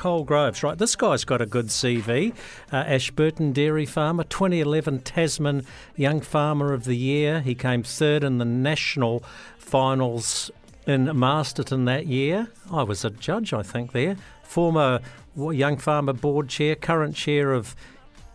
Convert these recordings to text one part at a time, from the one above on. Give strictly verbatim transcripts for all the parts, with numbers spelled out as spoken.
Cole Groves. Right, this guy's got a good C V. Uh, Ashburton Dairy Farmer, twenty eleven Tasman Young Farmer of the Year. He came third in the national finals in Masterton that year. I was a judge, I think, there. Former Young Farmer Board Chair, current Chair of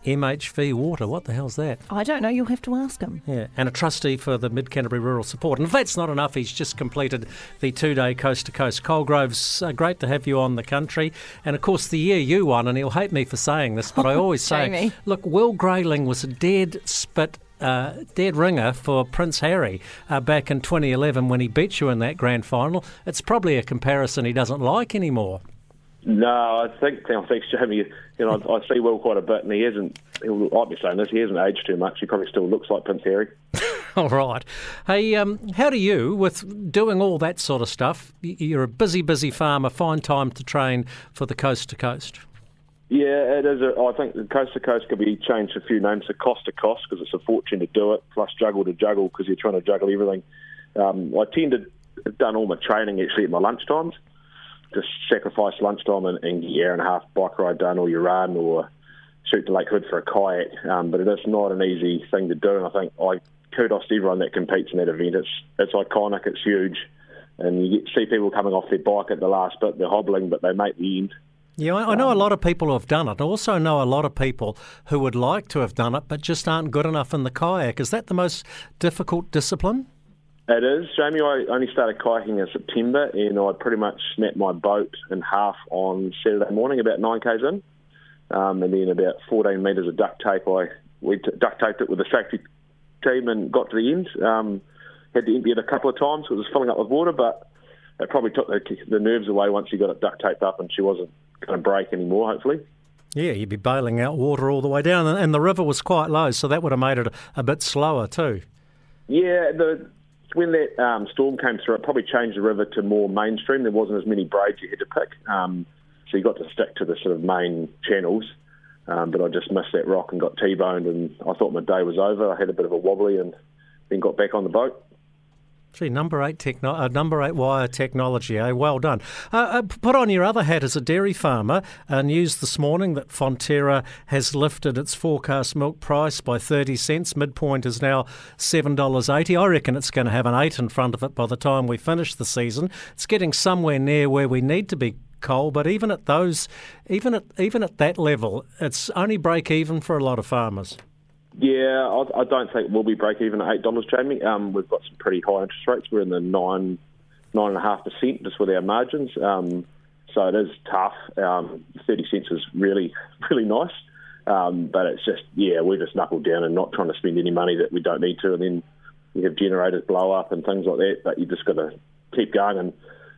M H V Water. What the hell's that? I don't know. You'll have to ask him. Yeah, and a trustee for the Mid Canterbury Rural Support. And if that's not enough, he's just completed the two-day coast-to-coast. Cole Groves, uh, great to have you on The Country. And, of course, the year you won, and he'll hate me for saying this, but I always say, look, Will Grayling was a dead spit Uh, dead ringer for Prince Harry uh, back in twenty eleven when he beat you in that grand final. It's probably a comparison he doesn't like anymore. No, I think I think Jamie, you know, I, I see Will quite a bit, and he hasn't. He'll, I'll be saying this. He hasn't aged too much. He probably still looks like Prince Harry. All right. Hey, um, how do you, with doing all that sort of stuff? You're a busy, busy farmer. Find time to train for the coast to coast. Yeah, it is. A, I think the coast to coast could be changed a few names to cost to cost because it's a fortune to do it, plus juggle to juggle because you're trying to juggle everything. Um, I tend to have done all my training actually at my lunchtimes, just sacrifice lunchtime and, and get an hour and a half bike ride done or you run or shoot to Lake Hood for a kayak. Um, but it is not an easy thing to do, and I think I kudos to everyone that competes in that event. It's, it's iconic, it's huge, and you get, see people coming off their bike at the last bit, they're hobbling, but they make the end. Yeah, I know a lot of people who have done it. I also know a lot of people who would like to have done it but just aren't good enough in the kayak. Is that the most difficult discipline? It is, Jamie. I only started kayaking in September, and I pretty much snapped my boat in half on Saturday morning, about nine kays in. Um, and then about fourteen metres of duct tape, I we duct taped it with the safety team and got to the end. Um, had to empty it a couple of times, so it was filling up with water, but it probably took the, the nerves away once you got it duct taped up and she wasn't going to break anymore, hopefully. Yeah, you'd be bailing out water all the way down, and the river was quite low, so that would have made it a bit slower too. Yeah, the, when that um, storm came through, it probably changed the river to more mainstream. There wasn't as many braids you had to pick, um, so you got to stick to the sort of main channels. Um, but I just missed that rock and got T-boned, and I thought my day was over. I had a bit of a wobbly and then got back on the boat. Gee, number eight techno- uh, number eight wire technology, eh? Well done. Uh, uh, put on your other hat as a dairy farmer. Uh, news this morning that Fonterra has lifted its forecast milk price by thirty cents. Midpoint is now seven dollars eighty. I reckon it's going to have an eight in front of it by the time we finish the season. It's getting somewhere near where we need to be, Cole, but even at those, even at even at that level, it's only break even for a lot of farmers. Yeah, I don't think we'll be break even at eight dollars, Jamie. Um, we've got some pretty high interest rates. We're in the nine, nine and a half percent just with our margins. Um, so it is tough. Um, thirty cents is really, really nice. Um, but it's just, yeah, we're just knuckled down and not trying to spend any money that we don't need to. And then you have generators blow up and things like that. But you just got to keep going. And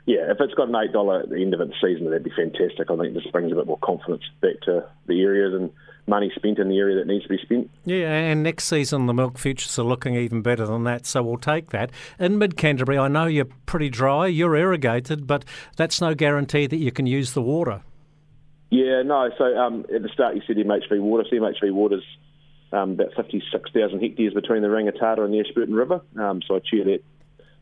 yeah, if it's got an eight dollars at the end of the season, that'd be fantastic. I think this brings a bit more confidence back to the areas and money spent in the area that needs to be spent. Yeah, and next season the milk futures are looking even better than that, so we'll take that. In Mid Canterbury, I know you're pretty dry, you're irrigated, but that's no guarantee that you can use the water. Yeah, no, so um, at the start you said M H V Water. So M H V Water's um, about fifty-six thousand hectares between the Rangitata and the Ashburton River, um, so I chair that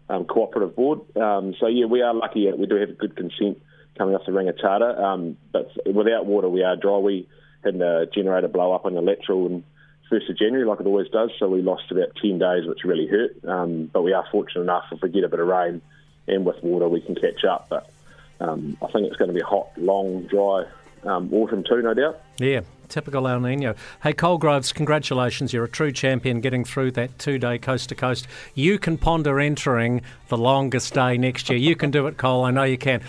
um, cooperative board. Um, so yeah, we are lucky, we do have good consent coming off the Rangitata, um, but without water we are dry. We and the generator blow up on the lateral on first of January, like it always does, so we lost about ten days, which really hurt. Um, but we are fortunate enough, if we get a bit of rain and with water, we can catch up. But um, I think it's going to be hot, long, dry um, autumn too, no doubt. Yeah, typical El Nino. Hey, Cole Groves, congratulations. You're a true champion getting through that two-day coast-to-coast. You can ponder entering the longest day next year. You can do it, Cole. I know you can.